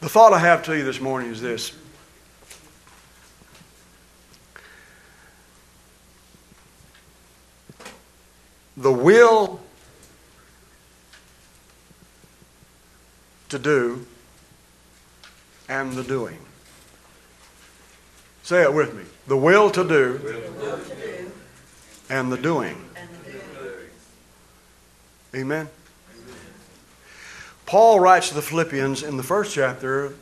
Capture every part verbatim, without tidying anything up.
The thought I have to you this morning is this. The will to do and the doing. Say it with me. The will to do, the will to do. And the doing. And the doing. Amen? Amen. Paul writes to the Philippians in the first chapter,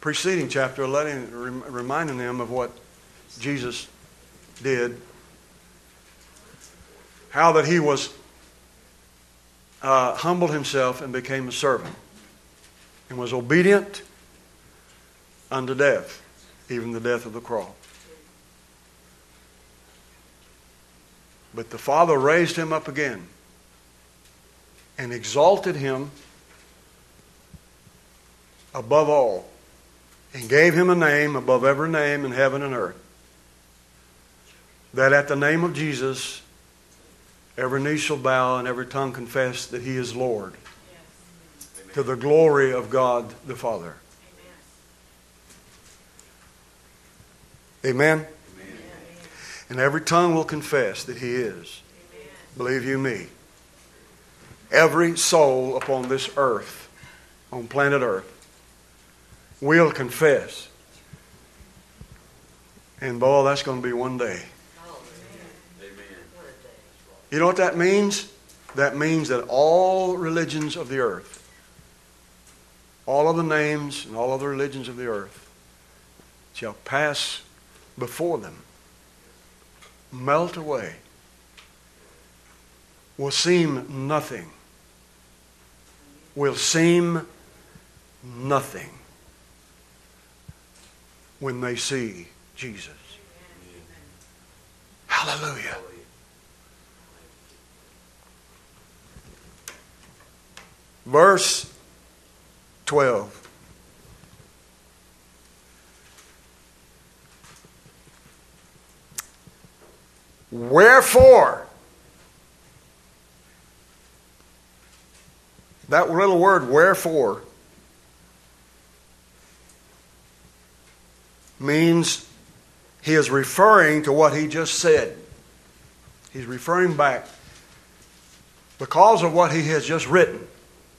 preceding chapter, letting, reminding them of what Jesus did. How that he was uh, humbled himself and became a servant and was obedient unto death, even the death of the cross. But the Father raised him up again and exalted him above all and gave him a name above every name in heaven and earth, that at the name of Jesus every knee shall bow and every tongue confess that he is Lord. Yes. To the glory of God the Father. Amen. Amen? Amen. And every tongue will confess that he is. Amen. Believe you me. Every soul upon this earth, on planet earth, will confess. And boy, that's going to be one day. You know what that means? That means that all religions of the earth, all of the names and all of the religions of the earth shall pass before them, melt away, will seem nothing, will seem nothing when they see Jesus. Hallelujah. Verse twelve. Wherefore, that little word wherefore means he is referring to what he just said. He's referring back because of what he has just written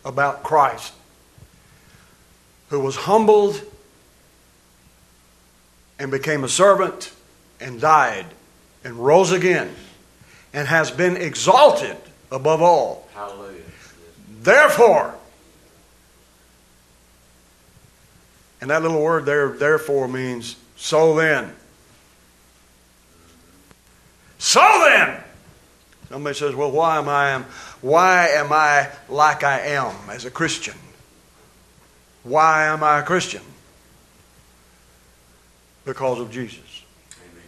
about Christ, who was humbled and became a servant and died and rose again and has been exalted above all. Hallelujah. Therefore, and that little word there, therefore, means so then. So then. Somebody says, well, why am I am why am I like I am as a Christian? Why am I a Christian? Because of Jesus. Amen.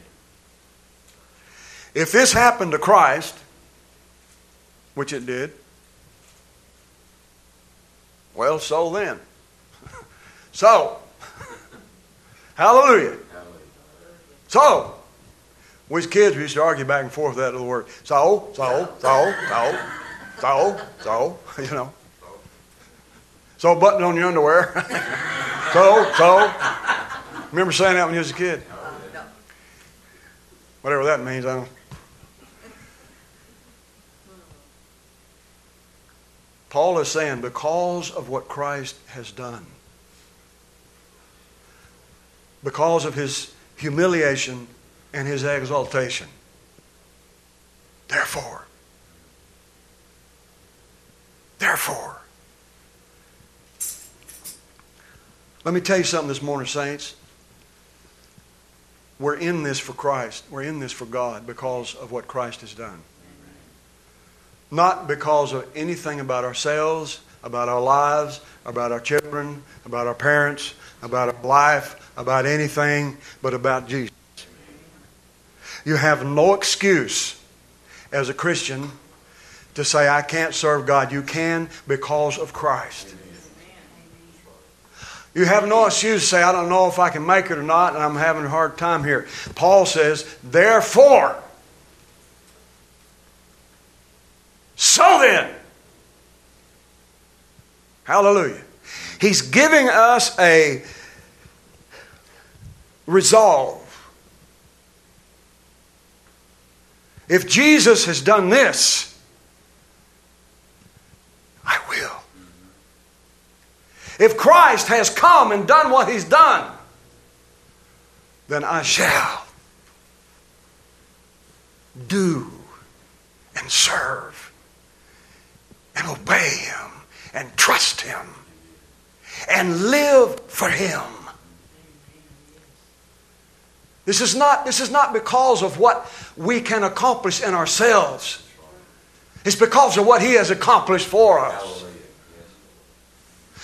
If this happened to Christ, which it did, well, so then. So, hallelujah. Hallelujah. So, we as kids, we used to argue back and forth with that little word. So, so, so, so, so, so, you know. So button on your underwear. So, so. Remember saying that when you was a kid? Whatever that means, I don't. Paul is saying because of what Christ has done, because of his humiliation and his exaltation. Therefore. Therefore. Let me tell you something this morning, saints. We're in this for Christ. We're in this for God because of what Christ has done. Not because of anything about ourselves, about our lives, about our children, about our parents, about our life, about anything, but about Jesus. You have no excuse as a Christian to say, I can't serve God. You can because of Christ. Amen. You have no excuse to say, I don't know if I can make it or not, and I'm having a hard time here. Paul says, therefore, so then, hallelujah. He's giving us a resolve. If Jesus has done this, I will. If Christ has come and done what he's done, then I shall do and serve and obey him and trust him and live for him. This is not, this is not because of what we can accomplish in ourselves. It's because of what he has accomplished for us.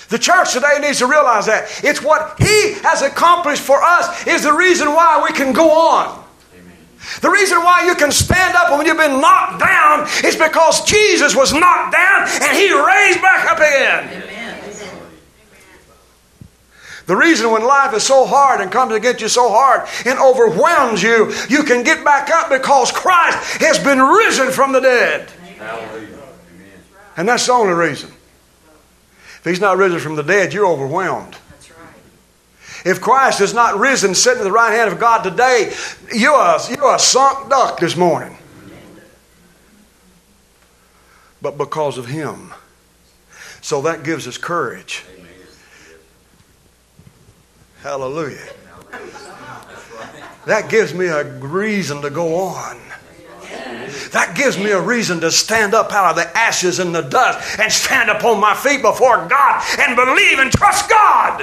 The church today needs to realize that. It's what he has accomplished for us is the reason why we can go on. Amen. The reason why you can stand up when you've been knocked down is because Jesus was knocked down and he raised back up again. Amen. The reason when life is so hard and comes against you so hard and overwhelms you, you can get back up because Christ has been risen from the dead. Amen. And that's the only reason. If he's not risen from the dead, you're overwhelmed. That's right. If Christ is not risen, sitting at the right hand of God today, you're a, you're a sunk duck this morning. Amen. But because of him. So that gives us courage. Amen. Hallelujah. That gives me a reason to go on. That gives me a reason to stand up out of the ashes and the dust and stand upon my feet before God and believe and trust God.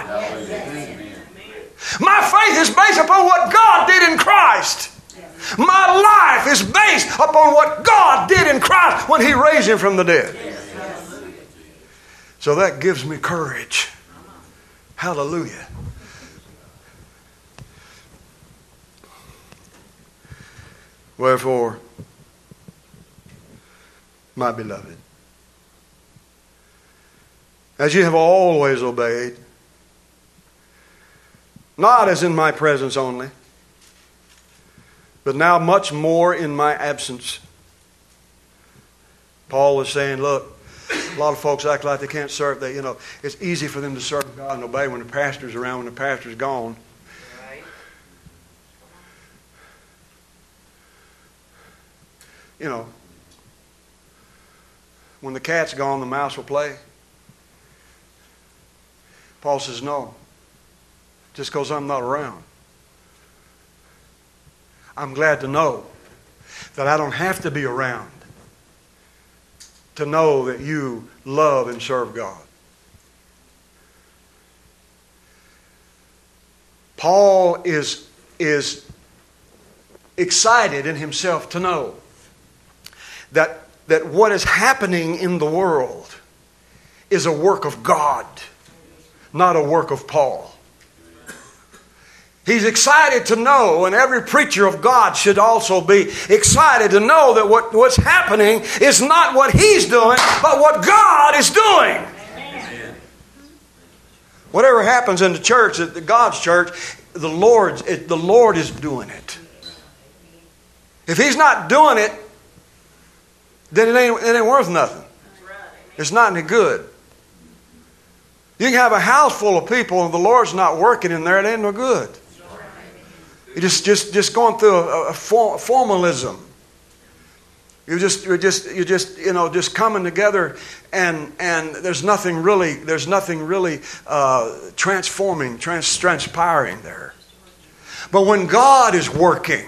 My faith is based upon what God did in Christ. My life is based upon what God did in Christ when he raised him from the dead. So that gives me courage. Hallelujah. Wherefore, my beloved, as you have always obeyed, not as in my presence only, but now much more in my absence. Paul was saying, look, a lot of folks act like they can't serve. They, you know, it's easy for them to serve God and obey when the pastor's around, when the pastor's gone. You know, when the cat's gone, the mouse will play. Paul says, no. Just because I'm not around. I'm glad to know that I don't have to be around to know that you love and serve God. Paul is, is excited in himself to know That, that what is happening in the world is a work of God, not a work of Paul. He's excited to know, and every preacher of God should also be excited to know that what, what's happening is not what he's doing, but what God is doing. Amen. Whatever happens in the church, at God's church, the Lord's, the Lord is doing it. If he's not doing it, then it ain't, it ain't worth nothing. It's not any good. You can have a house full of people and the Lord's not working in there. It ain't no good. You're just, just, just going through a, a formalism. You're just, you're just, you're just, you know, just coming together, and and there's nothing really, there's nothing really uh, transforming, trans, transpiring there. But when God is working.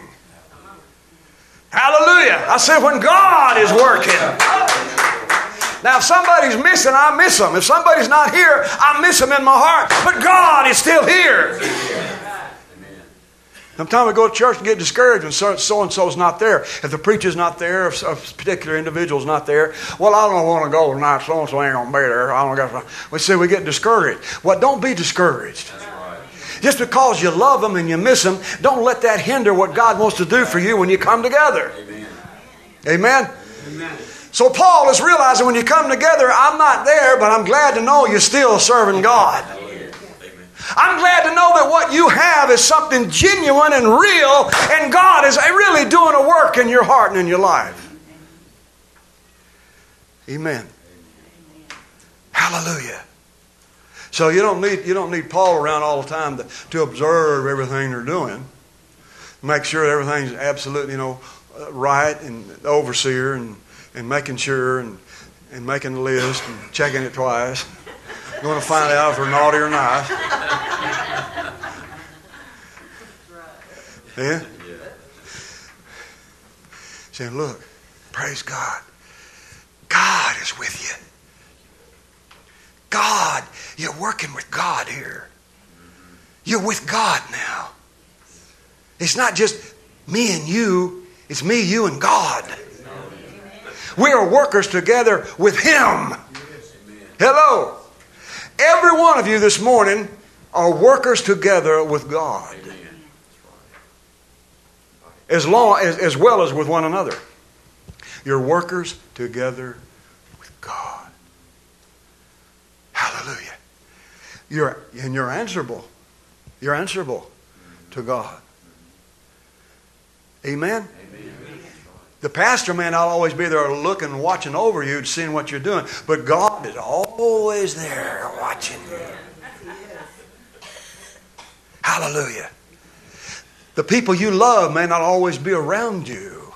Hallelujah. I said when God is working. Now if somebody's missing, I miss them. If somebody's not here, I miss them in my heart. But God is still here. Sometimes we go to church and get discouraged when so-and-so's not there. If the preacher's not there, if a particular individual's not there, well, I don't want to go tonight. So-and-so ain't going to be there. I don't got to. We say we get discouraged. Well, don't be discouraged. Just because you love them and you miss them, don't let that hinder what God wants to do for you when you come together. Amen. Amen? Amen. So Paul is realizing when you come together, I'm not there, but I'm glad to know you're still serving God. Amen. I'm glad to know that what you have is something genuine and real, and God is really doing a work in your heart and in your life. Amen. Amen. Hallelujah. So you don't need you don't need Paul around all the time to, to observe everything they're doing, make sure everything's absolutely you know right, and the overseer and and making sure and and making the list and checking it twice, going to find out if they're naughty or not. Yeah. Saying, look, praise God. God is with you. God, you're working with God here. You're with God now. It's not just me and you. It's me, you, and God. We are workers together with Him. Hello. Every one of you this morning are workers together with God. As, long, as, as well as with one another. You're workers together with God. Hallelujah. You're, and you're answerable. You're answerable to God. Amen? Amen. The pastor may not always be there looking, watching over you, seeing what you're doing. But God is always there watching you. Hallelujah. The people you love may not always be around you.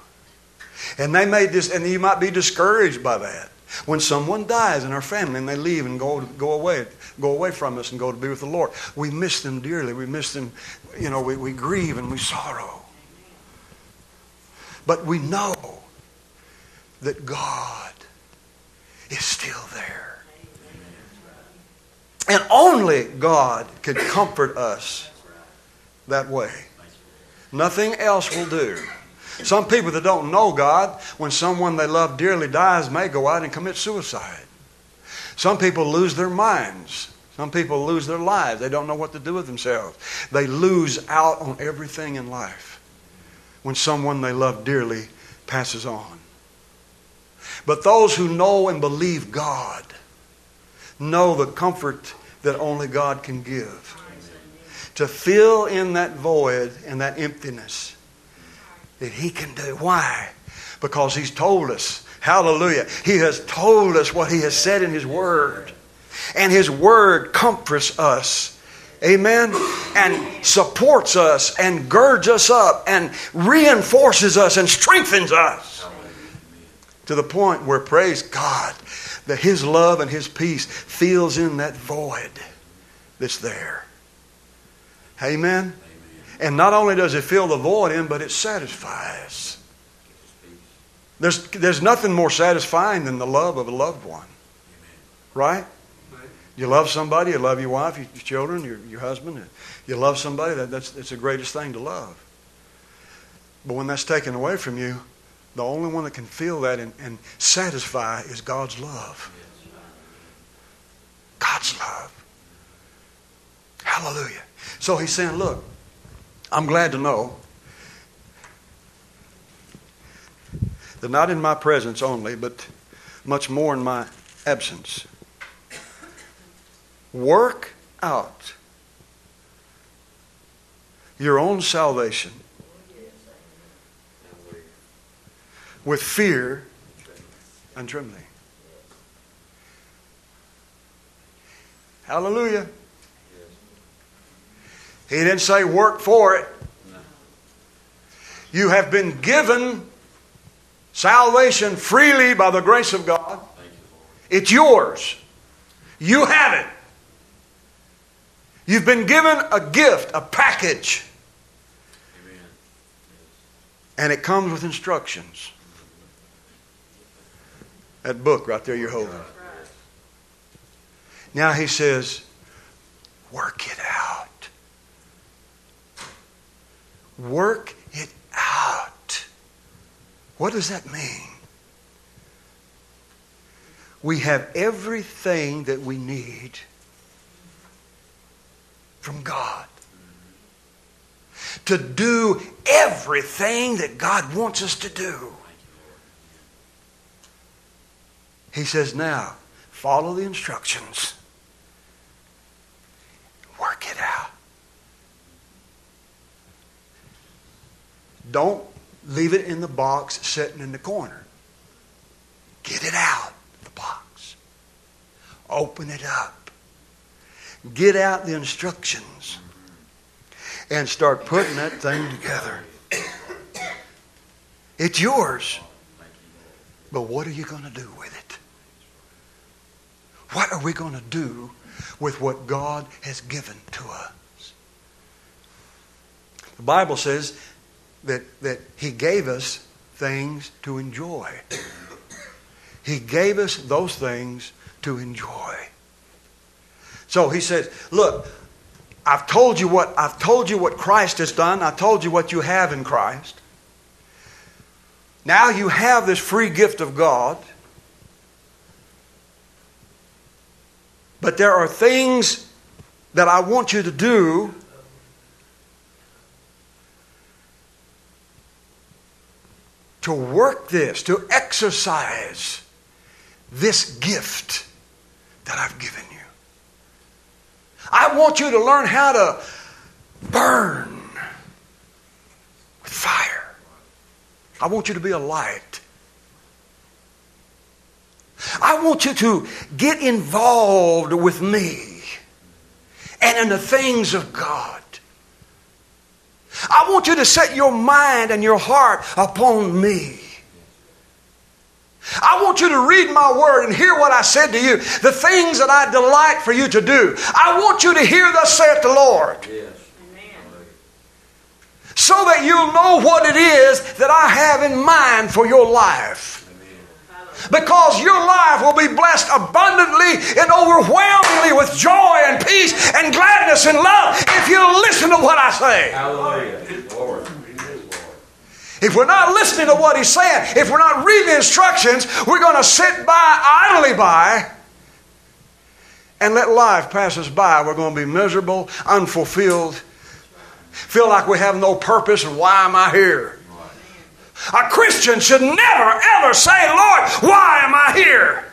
And they may dis- and you might be discouraged by that. When someone dies in our family and they leave and go go away, go away from us and go to be with the Lord, we miss them dearly. We miss them, you know, we, we grieve and we sorrow. But we know that God is still there. And only God could comfort us that way. Nothing else will do. Some people that don't know God, when someone they love dearly dies, may go out and commit suicide. Some people lose their minds. Some people lose their lives. They don't know what to do with themselves. They lose out on everything in life when someone they love dearly passes on. But those who know and believe God know the comfort that only God can give. To fill in that void and that emptiness that He can do. Why? Because He's told us. Hallelujah. He has told us what He has said in His Word. And His Word comforts us. Amen? And supports us and girds us up and reinforces us and strengthens us. To the point where, praise God, that His love and His peace fills in that void that's there. Amen? Amen. And not only does it fill the void in, but it satisfies. There's, there's nothing more satisfying than the love of a loved one. Right? Right. You love somebody, you love your wife, your children, your, your husband. You love somebody, that, that's, that's the greatest thing to love. But when that's taken away from you, the only one that can feel that and, and satisfy is God's love. God's love. Hallelujah. So He's saying, look, I'm glad to know that not in my presence only, but much more in my absence. Work out your own salvation with fear and trembling. Hallelujah. He didn't say work for it. No. You have been given salvation freely by the grace of God. Thank you, Lord. It's yours. You have it. You've been given a gift, a package. Amen. And it comes with instructions. That book right there you're holding. Now He says, work it out. Work it out. What does that mean? We have everything that we need from God to do everything that God wants us to do. He says, now, follow the instructions. Work it out. Don't leave it in the box sitting in the corner. Get it out of the box. Open it up. Get out the instructions and start putting that thing together. It's yours. But what are you going to do with it? What are we going to do with what God has given to us? The Bible says that, that He gave us things to enjoy. He gave us those things to enjoy. So He says, look, I've told you what I've told you what Christ has done. I've told you what you have in Christ. Now you have this free gift of God. But there are things that I want you to do to work this, to exercise this gift that I've given you. I want you to learn how to burn with fire. I want you to be a light. I want you to get involved with me and in the things of God. I want you to set your mind and your heart upon me. I want you to read my word and hear what I said to you. The things that I delight for you to do. I want you to hear thus saith the Lord. Yes. Amen. So that you'll know what it is that I have in mind for your life. Amen. Because your life will be blessed abundantly and overwhelmingly with joy and peace and gladness and love if you'll listen to what I say. Hallelujah. Lord. If we're not listening to what He's saying, if we're not reading the instructions, we're going to sit by, idly by, and let life pass us by. We're going to be miserable, unfulfilled, feel like we have no purpose, and why am I here? A Christian should never, ever say, Lord, why am I here?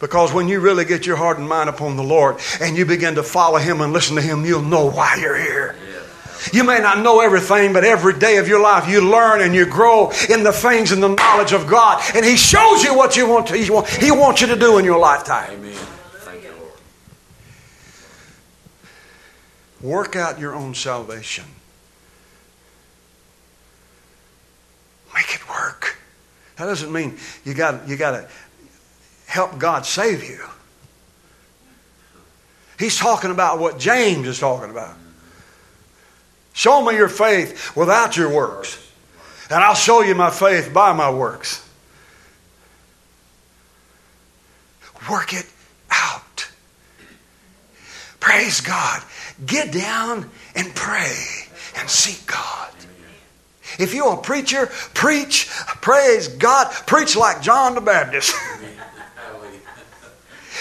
Because when you really get your heart and mind upon the Lord, and you begin to follow Him and listen to Him, you'll know why you're here. You may not know everything, but every day of your life you learn and you grow in the things and the knowledge of God. And He shows you what you want to, He wants you to do in your lifetime. Amen. Thank you, Lord. Work out your own salvation. Make it work. That doesn't mean you got you got to help God save you. He's talking about what James is talking about. Show me your faith without your works, and I'll show you my faith by my works. Work it out. Praise God. Get down and pray and seek God. If you're a preacher, preach, praise God, preach like John the Baptist.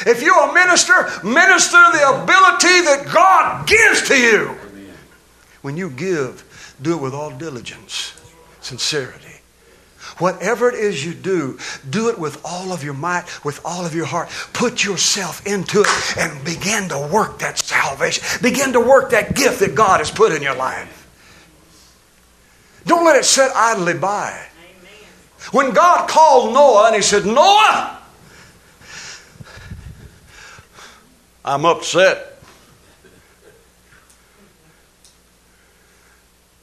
If you're a minister, minister the ability that God gives to you. When you give, do it with all diligence, sincerity. Whatever it is you do, do it with all of your might, with all of your heart. Put yourself into it and begin to work that salvation. Begin to work that gift that God has put in your life. Don't let it sit idly by. Amen. When God called Noah and He said, Noah, I'm upset.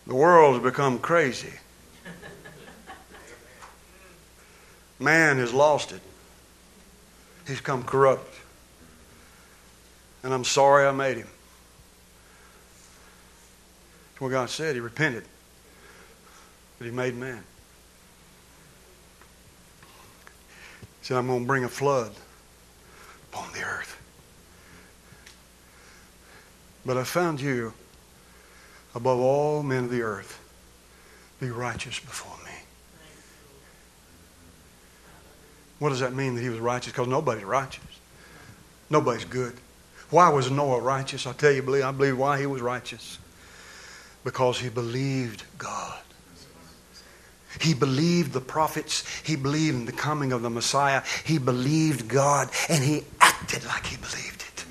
The world's become crazy. Man has lost it. He's become corrupt. And I'm sorry I made him. That's what God said. He repented. But He made man. He said, I'm going to bring a flood upon the earth. But I found you above all men of the earth, be righteous before me. What does that mean that he was righteous? Because nobody's righteous. Nobody's good. Why was Noah righteous? I tell you, I believe why he was righteous. Because he believed God. He believed the prophets. He believed in the coming of the Messiah. He believed God, and he acted like he believed it.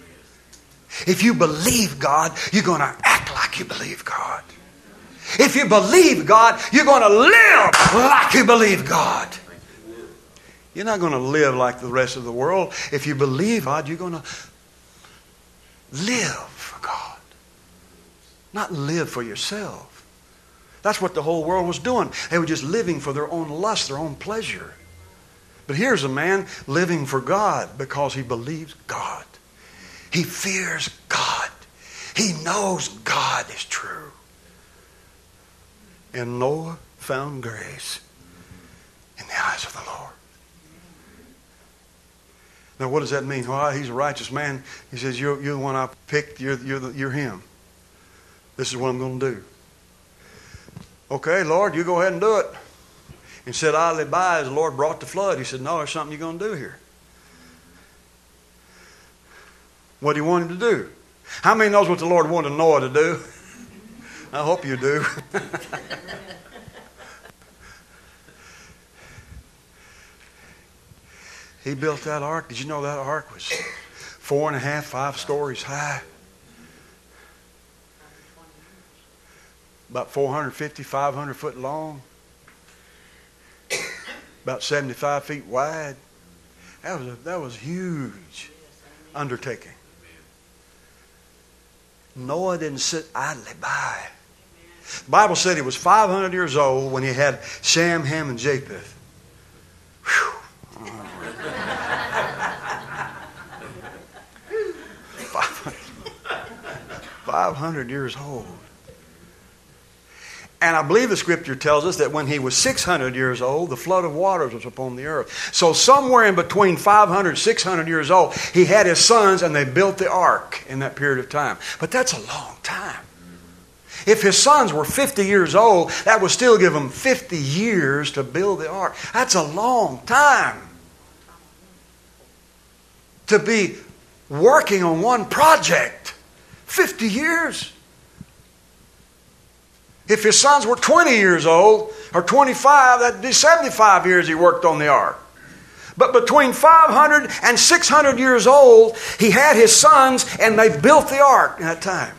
If you believe God, you're going to act like you believe God. If you believe God, you're going to live like you believe God. You're not going to live like the rest of the world. If you believe God, you're going to Live for God. Not live for yourself. That's what the whole world was doing. They were just living for their own lust, their own pleasure. But here's a man living for God because he believes God. He fears God. He knows God is true. And Noah found grace in the eyes of the Lord. Now what does that mean? Well, he's a righteous man. He says, you're, you're the one I picked. You're, you're, the, you're him. This is what I'm going to do. Okay, Lord, you go ahead and do it. He said, I'll abide as the Lord brought the flood. He said, no, there's something you're going to do here. What do you want him to do? How many knows what the Lord wanted Noah to do? I hope you do. He built that ark. Did you know that ark was four and a half, five stories high? About four hundred fifty, five hundred foot long. About seventy-five feet wide. That was a, that was huge undertaking. Noah didn't sit idly by. The Bible said he was five hundred years old when he had Shem, Ham, and Japheth. Whew. five hundred years old. And I believe the scripture tells us that when he was six hundred years old, the flood of waters was upon the earth. So somewhere in between five hundred and six hundred years old, he had his sons and they built the ark in that period of time. But that's a long time. If his sons were fifty years old, that would still give them fifty years to build the ark. That's a long time to be working on one project. fifty years. If his sons were twenty years old or twenty-five, that'd be seventy-five years he worked on the ark. But between five hundred and six hundred years old, he had his sons and they built the ark in that time.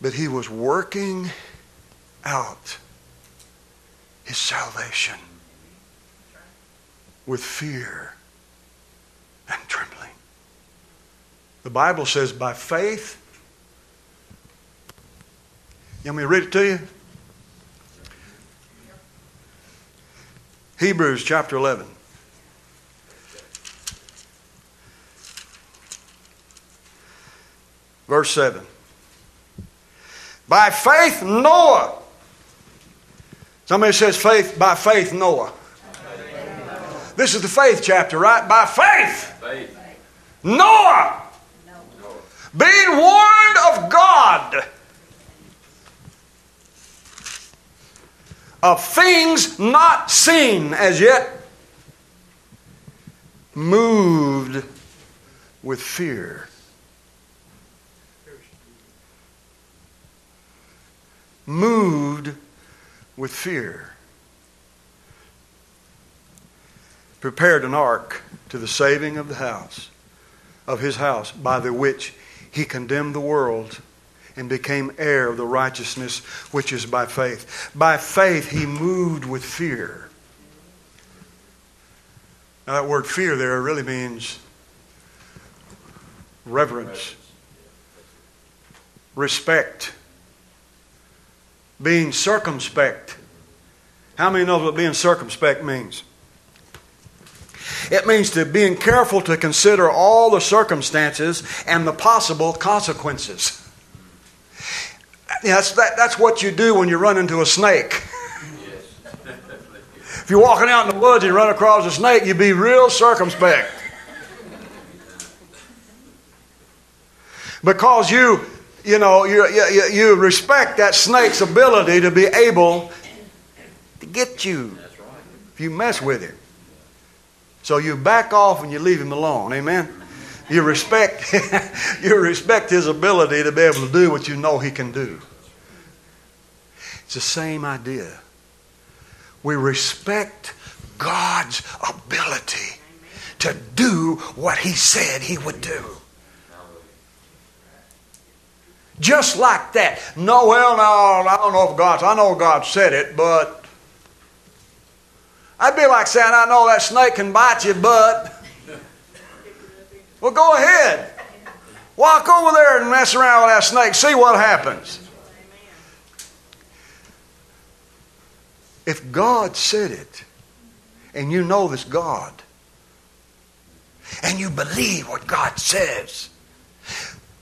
But he was working out his salvation with fear and trembling. The Bible says by faith. You want me to read it to you? Hebrews chapter eleven. Verse seven. By faith Noah. Somebody says faith, by faith Noah. Faith. This is the faith chapter, right? By faith. faith. Noah. Noah. Being warned of God. Of things not seen as yet, moved with fear. Moved with fear. Prepared an ark to the saving of the house, of his house, by the which he condemned the world and became heir of the righteousness which is by faith. By faith he moved with fear. Now that word fear there really means reverence, respect, being circumspect. How many know what being circumspect means? It means to being careful to consider all the circumstances and the possible consequences. Yeah, that's, that, that's what you do when you run into a snake. If you're walking out in the woods and you run across a snake, you be real circumspect. Because you, you know, you, you, you respect that snake's ability to be able to get you if you mess with him. So you back off and you leave him alone. Amen? You respect, you respect his ability to be able to do what you know he can do. It's the same idea. We respect God's ability to do what he said he would do. Just like that. No, well, no, I don't know if God, I know God said it, but I'd be like saying, I know that snake can bite you, but Well, go ahead. Walk over there and mess around with that snake. See what happens. If God said it, and you know this God, and you believe what God says,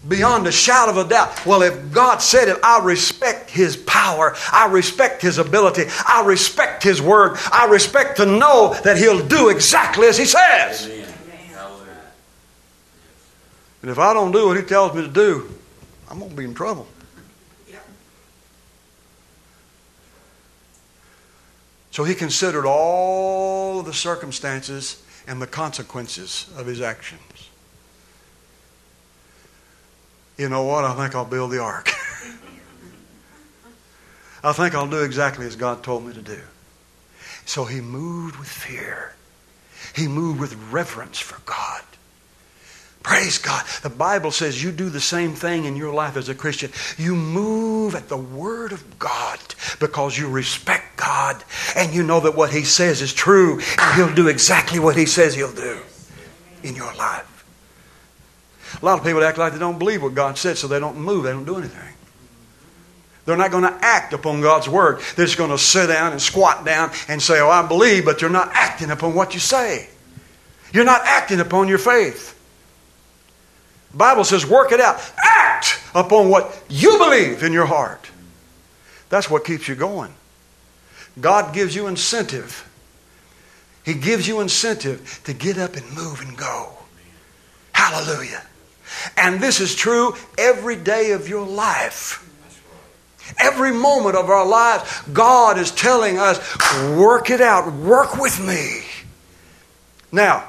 beyond a shadow of a doubt. Well, if God said it, I respect His power. I respect His ability. I respect His word. I respect to know that He'll do exactly as He says. Amen. And if I don't do what He tells me to do, I'm going to be in trouble. So he considered all of the circumstances and the consequences of his actions. You know what? I think I'll build the ark. I think I'll do exactly as God told me to do. So he moved with fear. He moved with reverence for God. Praise God. The Bible says you do the same thing in your life as a Christian. You move at the Word of God because you respect God and you know that what He says is true and He'll do exactly what He says He'll do in your life. A lot of people act like they don't believe what God said, so they don't move, they don't do anything. They're not going to act upon God's Word. They're just going to sit down and squat down and say, oh, I believe, but you're not acting upon what you say. You're not acting upon your faith. The Bible says work it out. Act upon what you believe in your heart. That's what keeps you going. God gives you incentive. He gives you incentive to get up and move and go. Hallelujah. And this is true every day of your life. Every moment of our lives, God is telling us, work it out. Work with me. Now,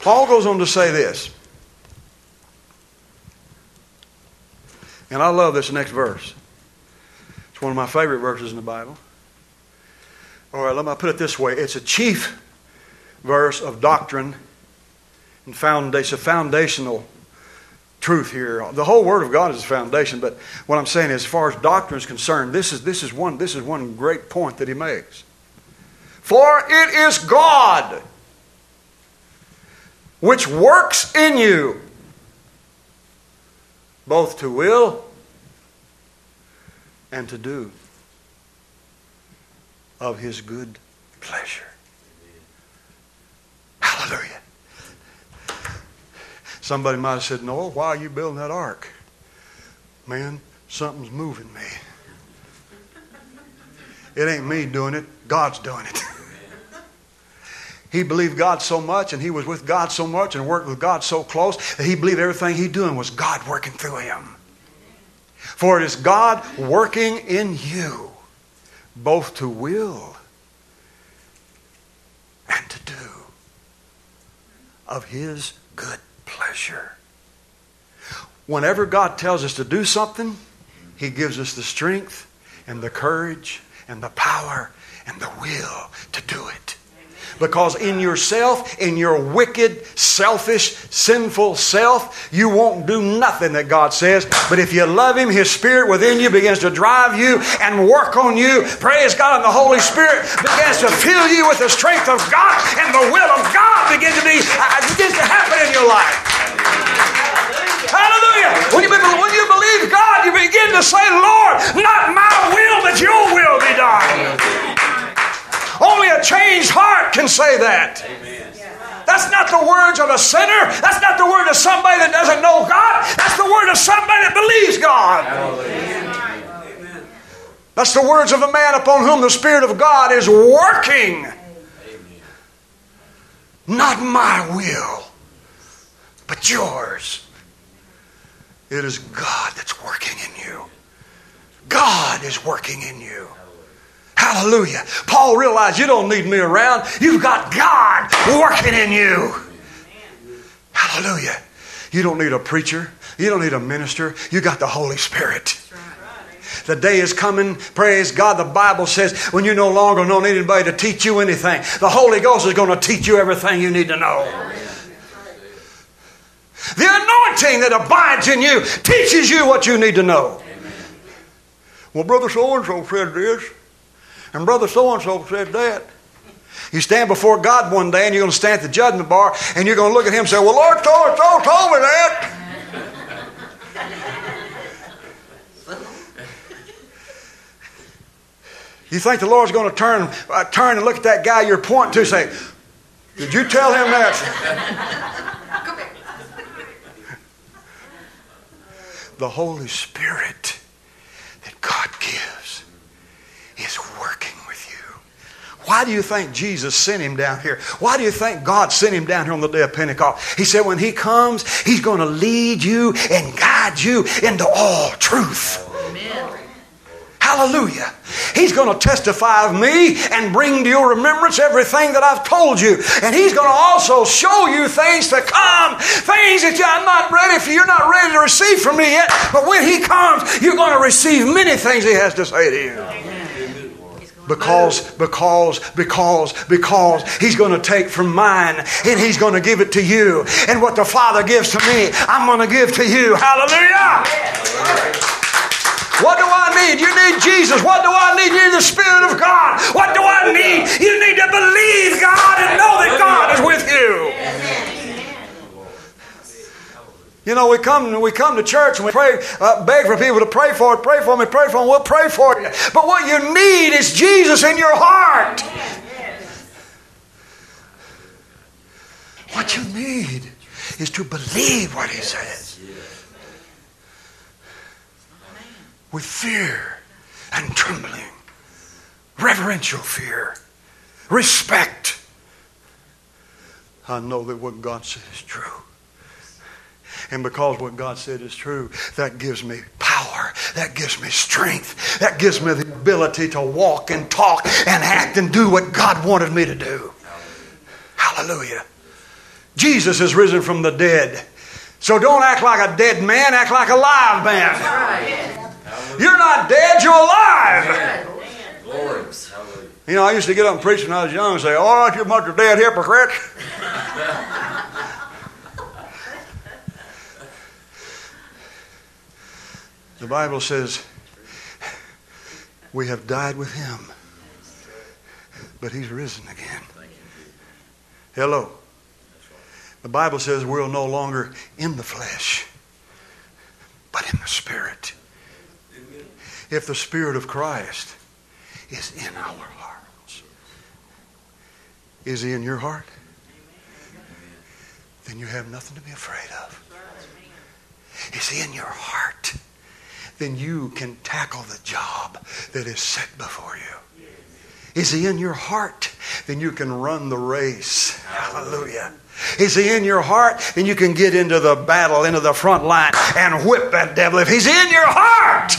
Paul goes on to say this. And I love this next verse. It's one of my favorite verses in the Bible. All right, let me put it this way. It's a chief verse of doctrine and foundation, foundational truth here. The whole Word of God is a foundation, but what I'm saying is as far as doctrine is concerned, this is, this is one, this is one great point that he makes. For it is God which works in you, both to will and to do of His good pleasure. Hallelujah. Somebody might have said, Noah, why are you building that ark? Man, something's moving me. It ain't me doing it, God's doing it. He believed God so much and he was with God so much and worked with God so close that he believed everything he doing was God working through him. For it is God working in you both to will and to do of His good pleasure. Whenever God tells us to do something, He gives us the strength and the courage and the power and the will to do it. Because in yourself, in your wicked, selfish, sinful self, you won't do nothing that God says. But if you love Him, His Spirit within you begins to drive you and work on you. Praise God, and the Holy Spirit begins to fill you with the strength of God, and the will of God begins to be uh, begins to happen in your life. Hallelujah! When you, when you believe God, you begin to say, Lord, not my will, but your will be done. Only a changed heart can say that. Amen. That's not the words of a sinner. That's not the word of somebody that doesn't know God. That's the word of somebody that believes God. Amen. That's the words of a man upon whom the Spirit of God is working. Amen. Not my will, but yours. It is God that's working in you. God is working in you. Hallelujah. Paul realized you don't need me around. You've got God working in you. Hallelujah. You don't need a preacher. You don't need a minister. You got the Holy Spirit. The day is coming, praise God, the Bible says, when you no longer don't need anybody to teach you anything. The Holy Ghost is going to teach you everything you need to know. The anointing that abides in you teaches you what you need to know. Well, Brother so-and-so said this. And Brother so-and-so said that. You stand before God one day and you're going to stand at the judgment bar and you're going to look at him and say, well, Lord told, told, told me that. You think the Lord's going to turn, uh, turn and look at that guy you're pointing to and say, did you tell him that? The Holy Spirit that God gives is working with you. Why do you think Jesus sent him down here? Why do you think God sent him down here on the day of Pentecost? He said when he comes, he's going to lead you and guide you into all truth. Amen. Hallelujah. He's going to testify of me and bring to your remembrance everything that I've told you. And he's going to also show you things to come, things that I'm not ready for. You're not ready to receive from me yet. But when he comes, you're going to receive many things he has to say to you. Amen. Because, because, because, because he's going to take from mine and he's going to give it to you. And what the Father gives to me, I'm going to give to you. Hallelujah. Hallelujah. What do I need? You need Jesus. What do I need? You need the Spirit of God. What do I need? You need to believe God and know that God is with you. You know, we come we come to church and we pray, uh, beg for people to pray for it, pray for me, pray for them. We'll pray for you. But what you need is Jesus in your heart. What you need is to believe what he says. With fear and trembling, reverential fear, respect. I know that what God said is true. And because what God said is true, that gives me power, that gives me strength, that gives me the ability to walk and talk and act and do what God wanted me to do. Hallelujah. Jesus is risen from the dead. So don't act like a dead man, act like a live man. You're not dead, you're alive. Glory. You know, I used to get up and preach when I was young and say, all right, you bunch of dead hypocrites. The Bible says, we have died with him, but he's risen again. Hello. The Bible says we're no longer in the flesh, but in the Spirit. If the Spirit of Christ is in our hearts. Is he in your heart? Then you have nothing to be afraid of. Is he in your heart? Then you can tackle the job that is set before you. Is he in your heart? Then you can run the race. Hallelujah. Is he in your heart? Then you can get into the battle, into the front line and whip that devil. If he's in your heart,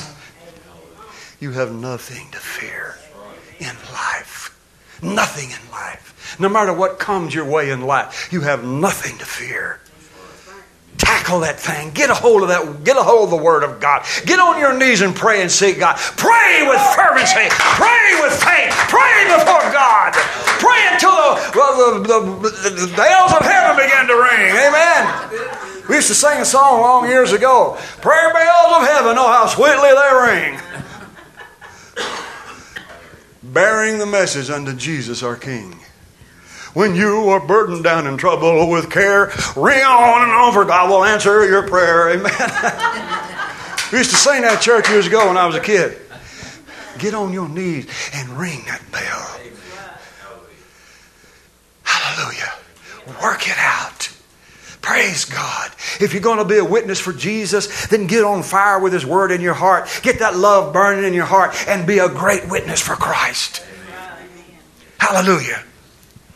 you have nothing to fear in life. Nothing in life. No matter what comes your way in life, you have nothing to fear. Tackle that thing. Get a hold of that. Get a hold of the Word of God. Get on your knees and pray and seek God. Pray with fervency. Pray with faith. Pray before God. Pray until the, the, the, the bells of heaven begin to ring. Amen. We used to sing a song long years ago. Prayer bells of heaven, oh how sweetly they ring. Bearing the message unto Jesus our King. When you are burdened down in trouble with care, ring on and on, for God will answer your prayer. Amen. We used to sing that church years ago when I was a kid. Get on your knees and ring that bell. Hallelujah. Work it out. Praise God. If you're going to be a witness for Jesus, then get on fire with his word in your heart. Get that love burning in your heart and be a great witness for Christ. Amen. Hallelujah.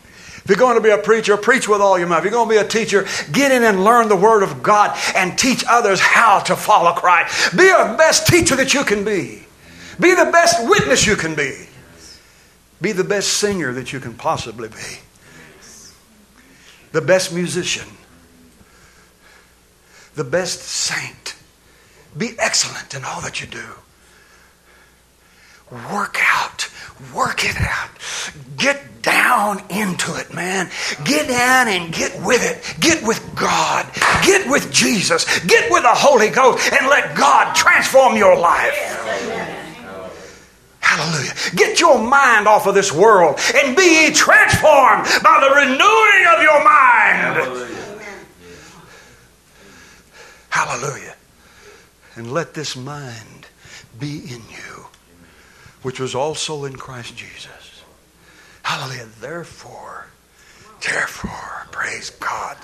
If you're going to be a preacher, preach with all your might. If you're going to be a teacher, get in and learn the word of God and teach others how to follow Christ. Be the best teacher that you can be. Be the best witness you can be. Be the best singer that you can possibly be. The best musician. The best saint. Be excellent in all that you do. Work out. Work it out. Get down into it, man. Get down and get with it. Get with God. Get with Jesus. Get with the Holy Ghost and let God transform your life. Yes, Hallelujah. Get your mind off of this world and be ye transformed by the renewing of your mind. Hallelujah. Hallelujah. And let this mind be in you, which was also in Christ Jesus. Hallelujah. Therefore, Therefore, praise God.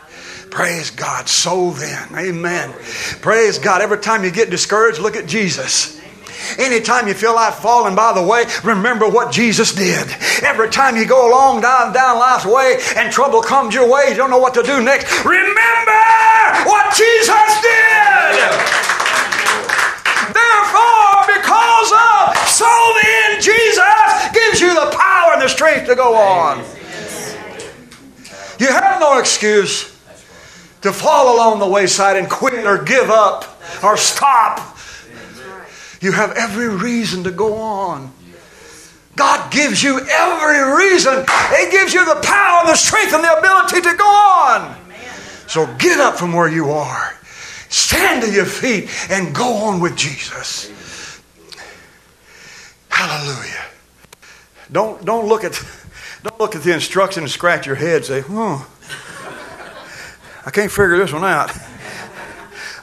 Praise God. So then, amen. Praise God. Every time you get discouraged, look at Jesus. Anytime you feel like falling by the way, remember what Jesus did. Every time you go along down, down life's way and trouble comes your way, you don't know what to do next, remember what Jesus did. Therefore, because of, so then, Jesus gives you the power and the strength to go on. You have no excuse to fall along the wayside and quit or give up or stop. You have every reason to go on. God gives you every reason. He gives you the power, the strength, and the ability to go on. So get up from where you are. Stand to your feet and go on with Jesus. Hallelujah. Don't, don't look at... Don't look at the instruction and scratch your head and say, hmm, I can't figure this one out.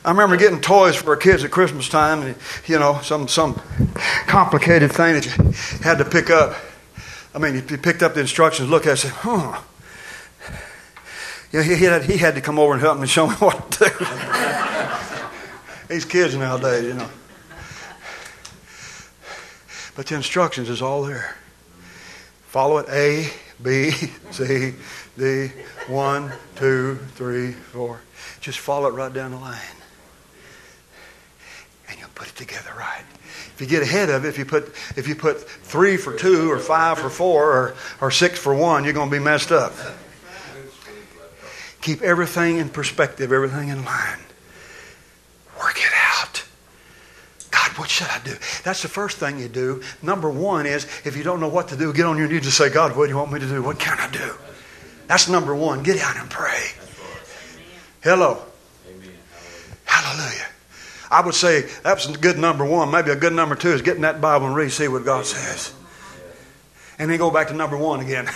I remember getting toys for our kids at Christmas time, and you know, some some complicated thing that you had to pick up. I mean, you picked up the instructions, look at it and said, hmm. Yeah, he had, he had to come over and help me, show me what to do. These kids nowadays, you know. But the instructions is all there. Follow it, A, B, C, D, one, two, three, four. Just follow it right down the line. And you'll put it together right. If you get ahead of it, if you put if you put three for two or five for four or, or six for one, you're going to be messed up. Keep everything in perspective, everything in line. Work it out. What should I do? That's the first thing you do. Number one is, if you don't know what to do, get on your knees and say, God, what do you want me to do? What can I do? That's number one. Get out and pray. Hello. Amen. Hallelujah. I would say that's a good number one. Maybe a good number two is getting that Bible and read, see what God says. And then go back to number one again.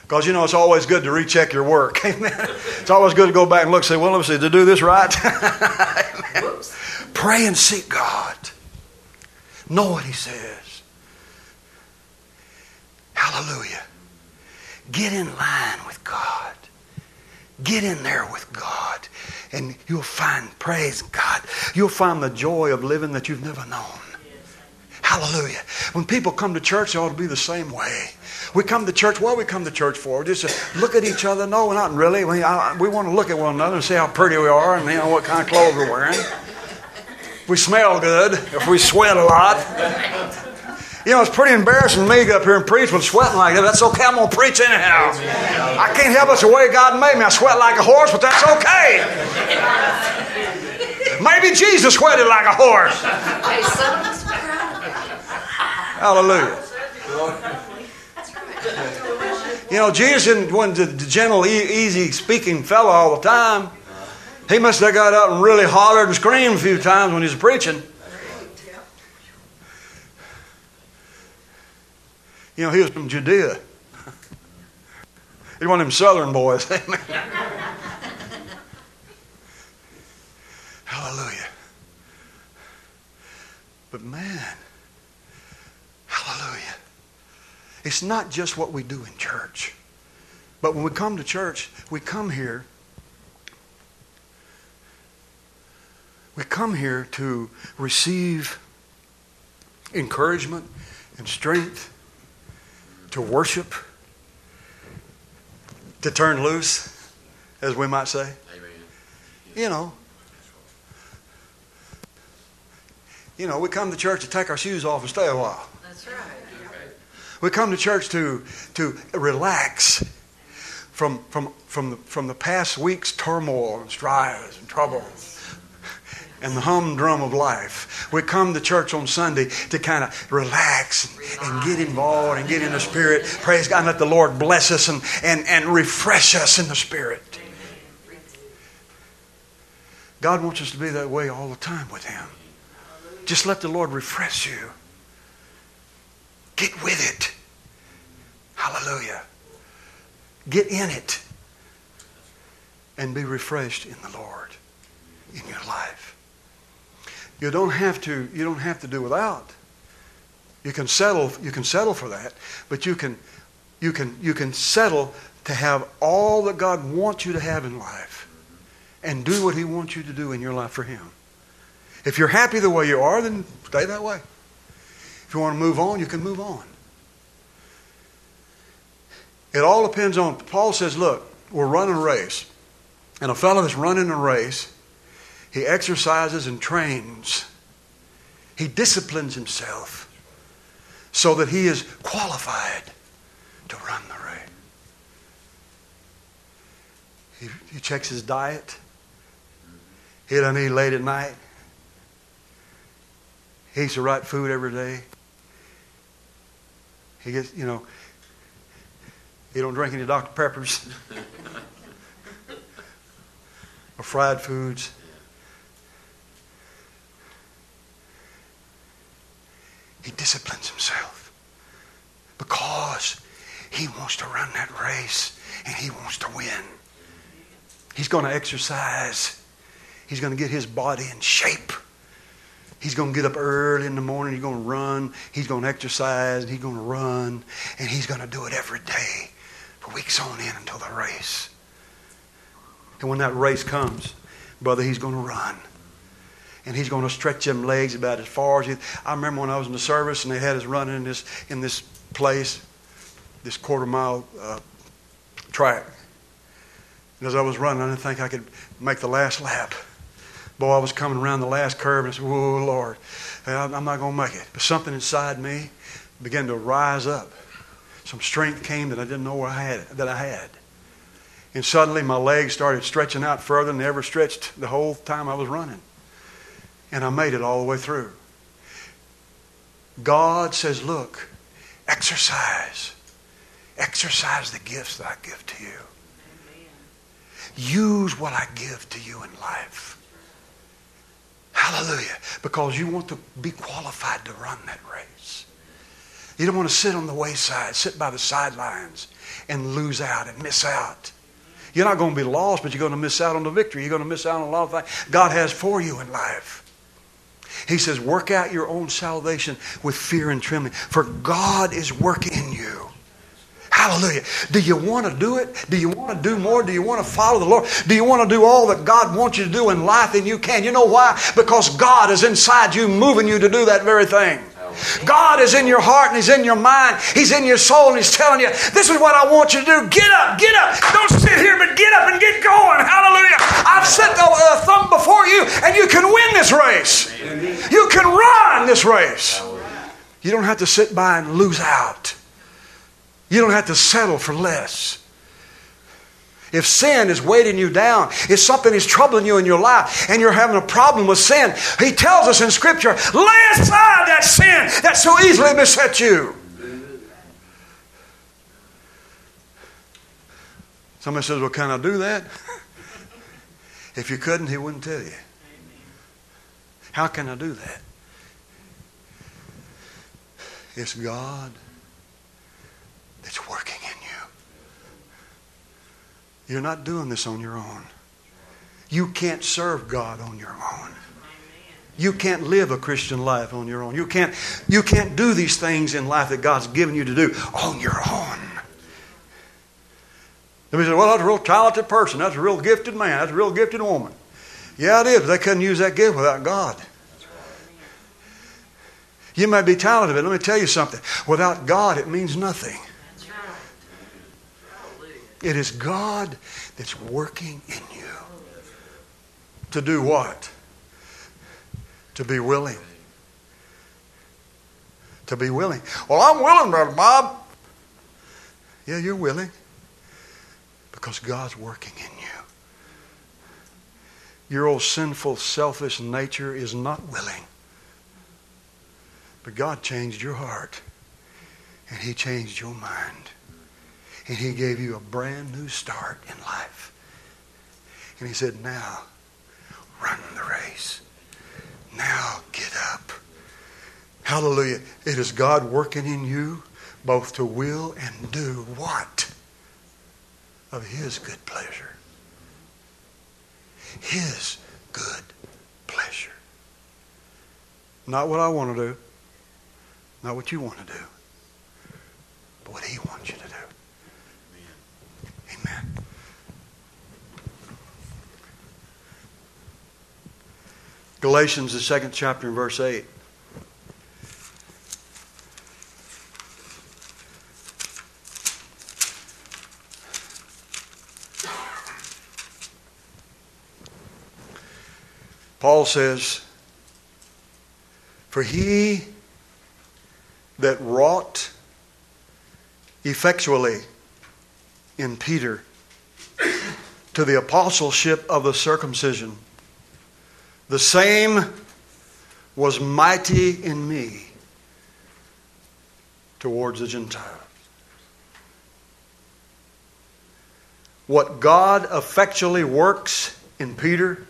Because, you know, it's always good to recheck your work. Amen. It's always good to go back and look and say, well, let me see, did I do this right? Amen. Pray and seek God. Know what He says. Hallelujah. Get in line with God. Get in there with God. And you'll find, praise God, you'll find the joy of living that you've never known. Hallelujah. When people come to church, they ought to be the same way. We come to church, what do we come to church for? Just to look at each other? No, we're not really. We, I, we want to look at one another and see how pretty we are and, you know, what kind of clothes we're wearing. If we smell good, if we sweat a lot. You know, it's pretty embarrassing to me to get up here and preach when sweating like that. That's okay, I'm going to preach anyhow. I can't help it, it's the way God made me. I sweat like a horse, but that's okay. Maybe Jesus sweated like a horse. Hallelujah. You know, Jesus didn't want the gentle, easy speaking fellow all the time. He must have got up and really hollered and screamed a few times when he was preaching. You know, he was from Judea. He was one of them southern boys. Hallelujah. But man, hallelujah. It's not just what we do in church. But when we come to church, we come here. We come here to receive encouragement and strength, to worship, to turn loose, as we might say. Amen. You know. You know, we come to church to take our shoes off and stay a while. That's right. We come to church to to relax from from from the, from the past week's turmoil and strife and trouble and the humdrum of life. We come to church on Sunday to kind of relax and, and get involved and get in the Spirit. Praise God and let the Lord bless us and, and, and refresh us in the Spirit. God wants us to be that way all the time with Him. Just let the Lord refresh you. Get with it. Hallelujah. Get in it. And be refreshed in the Lord in your life. You don't have to, you don't have to do without. You can settle, you can settle for that, but you can you can you can settle to have all that God wants you to have in life and do what He wants you to do in your life for Him. If you're happy the way you are, then stay that way. If you want to move on, you can move on. It all depends on, Paul says, look, we're running a race. And a fellow that's running a race, he exercises and trains. He disciplines himself so that he is qualified to run the race. He, he checks his diet. He doesn't eat late at night. He eats the right food every day. He gets, you know, he don't drink any Doctor Peppers or fried foods. He disciplines himself because he wants to run that race and he wants to win. He's going to exercise. He's going to get his body in shape. He's going to get up early in the morning. He's going to run. He's going to exercise. He's going to run. And he's going to do it every day for weeks on end until the race. And when that race comes, brother, he's going to run. And he's going to stretch them legs about as far as he... I remember when I was in the service and they had us running in this, in this place, this quarter mile uh, track. And as I was running, I didn't think I could make the last lap. Boy, I was coming around the last curve and I said, whoa, Lord, I'm not going to make it. But something inside me began to rise up. Some strength came that I didn't know where I had, that I had. And suddenly my legs started stretching out further than they ever stretched the whole time I was running. And I made it all the way through. God says, look, exercise. Exercise the gifts that I give to you. Use what I give to you in life. Hallelujah. Because you want to be qualified to run that race. You don't want to sit on the wayside, sit by the sidelines and lose out and miss out. You're not going to be lost, but you're going to miss out on the victory. You're going to miss out on a lot of things God has for you in life. He says, work out your own salvation with fear and trembling, for God is working in you. Hallelujah. Do you want to do it? Do you want to do more? Do you want to follow the Lord? Do you want to do all that God wants you to do in life and you can? You know why? Because God is inside you, moving you to do that very thing. God is in your heart and He's in your mind. He's in your soul and He's telling you, this is what I want you to do. Get up, get up. Don't sit here, but get up and get going. Hallelujah. I've set the uh, thumb before you and you can win this race. You can run this race. You don't have to sit by and lose out. You don't have to settle for less. If sin is weighting you down, if something is troubling you in your life and you're having a problem with sin, He tells us in Scripture, lay aside that sin that so easily besets you. Somebody says, well, can I do that? If you couldn't, He wouldn't tell you. How can I do that? It's God that's working in you. You're not doing this on your own. You can't serve God on your own. You can't live a Christian life on your own. You can't, you can't do these things in life that God's given you to do on your own. They say, well, that's a real talented person. That's a real gifted man. That's a real gifted woman. Yeah, it is. They couldn't use that gift without God. You may be talented, but let me tell you something. Without God, it means nothing. It is God that's working in you. To do what? To be willing. To be willing. Well, I'm willing, Brother Bob. Yeah, you're willing. Because God's working in you. Your old sinful, selfish nature is not willing. But God changed your heart. And He changed your mind. And He gave you a brand new start in life. And He said, now, run the race. Now, get up. Hallelujah. It is God working in you both to will and do what? Of His good pleasure. His good pleasure. Not what I want to do. Not what you want to do. But what He wants you to do. Amen. Amen. Galatians, the second chapter and verse eight. Paul says, for he that wrought effectually in Peter to the apostleship of the circumcision, the same was mighty in me towards the Gentiles. What God effectually works in Peter,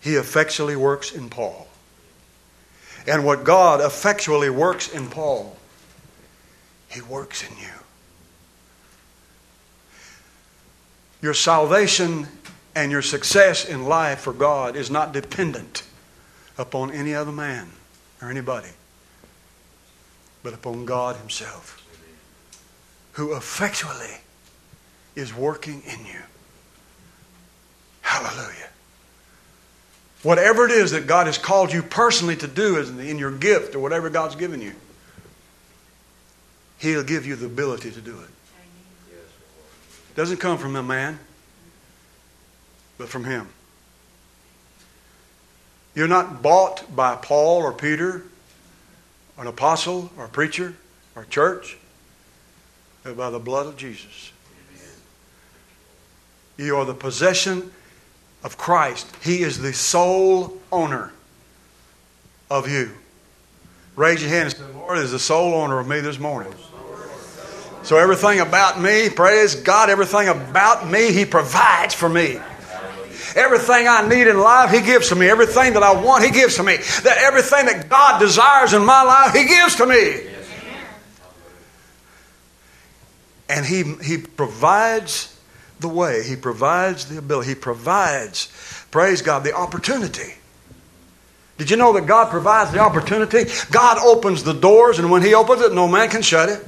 He effectually works in Paul. And what God effectually works in Paul, He works in you. Your salvation and your success in life for God is not dependent upon any other man or anybody, but upon God Himself, who effectually is working in you. Hallelujah. Whatever it is that God has called you personally to do in your gift or whatever God's given you, He'll give you the ability to do it. It doesn't come from a man, but from Him. You're not bought by Paul or Peter, or an apostle, or a preacher, or a church, but by the blood of Jesus. You are the possession of Christ. He is the sole owner of you. Raise your hand and say, Lord is the sole owner of me this morning. So everything about me, praise God, everything about me, He provides for me. Everything I need in life, He gives to me. Everything that I want, He gives to me. That everything that God desires in my life, He gives to me. Yes. And He He provides the way. He provides the ability. He provides, praise God, the opportunity. Did you know that God provides the opportunity? God opens the doors, and when He opens it, no man can shut it.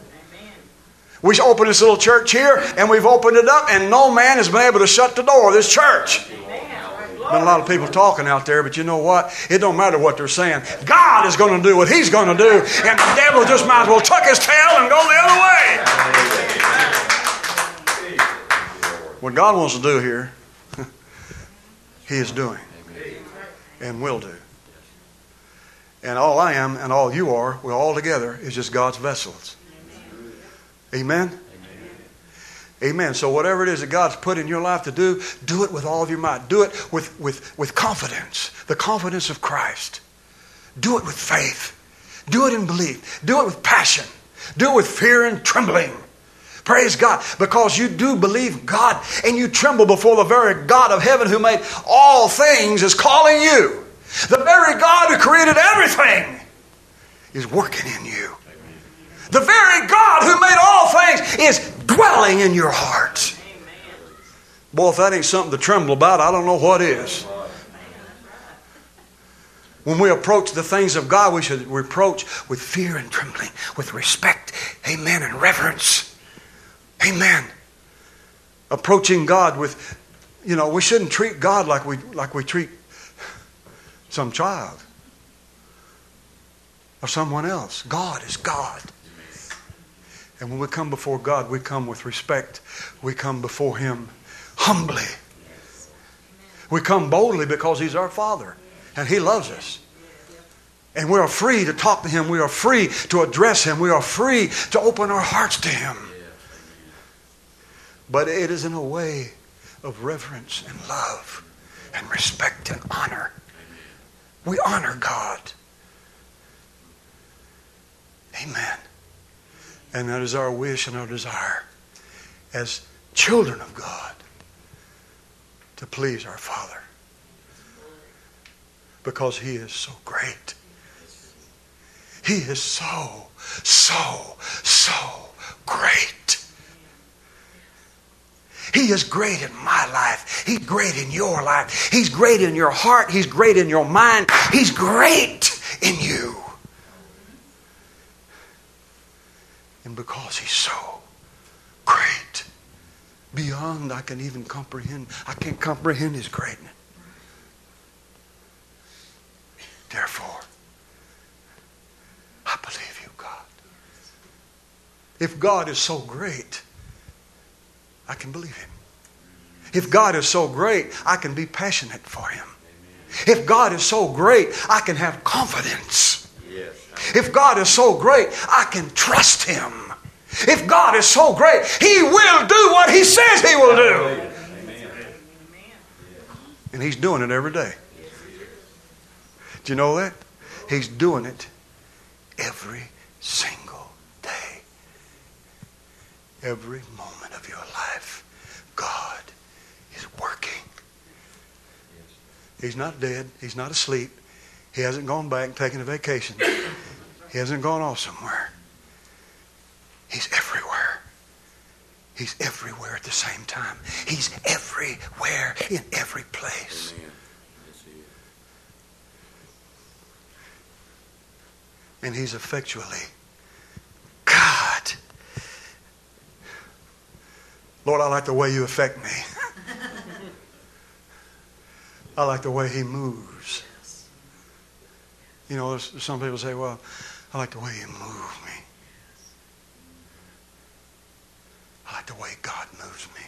We opened this little church here, and we've opened it up, and no man has been able to shut the door of this church. Been a lot of people talking out there, but you know what? It don't matter what they're saying. God is going to do what He's going to do, and the devil just might as well tuck his tail and go the other way. What God wants to do here, He is doing and will do. And all I am and all you are, we're all together, is just God's vessels. Amen? Amen? Amen. So whatever it is that God's put in your life to do, do it with all of your might. Do it with, with, with confidence, the confidence of Christ. Do it with faith. Do it in belief. Do it with passion. Do it with fear and trembling. Praise God, because you do believe God and you tremble before the very God of heaven who made all things is calling you. The very God who created everything is working in you. The very God who made all things is dwelling in your heart. Amen. Boy, if that ain't something to tremble about, I don't know what is. When we approach the things of God, we should approach with fear and trembling, with respect, amen, and reverence. Amen. Approaching God with, you know, we shouldn't treat God like we like we treat some child or someone else. God is God. And when we come before God, we come with respect. We come before Him humbly. Yes. We come boldly because He's our Father. And He loves us. And we are free to talk to Him. We are free to address Him. We are free to open our hearts to Him. But it is in a way of reverence and love and respect and honor. We honor God. Amen. And that is our wish and our desire as children of God to please our Father, because He is so great He is so, so, so great. He is great in my life. He's great in your life. He's great in your heart. He's great in your mind. He's great in you. And because he's so great, beyond I can even comprehend, I can't comprehend his greatness. Therefore, I believe you, God. If God is so great, I can believe him. If God is so great, I can be passionate for him. Amen. If God is so great, I can have confidence. Yes. If God is so great, I can trust him. If God is so great, he will do what he says he will do. Amen. Amen. And he's doing it every day. Do you know that? He's doing it every single day. Every moment of your life, God is working. He's not dead. He's not asleep. He hasn't gone back taking a vacation. He hasn't gone off somewhere. He's everywhere. He's everywhere at the same time. He's everywhere in every place. Amen. And he's effectually God. Lord, I like the way you affect me. I like the way he moves. You know, some people say, well, I like the way you move me. I like the way God moves me.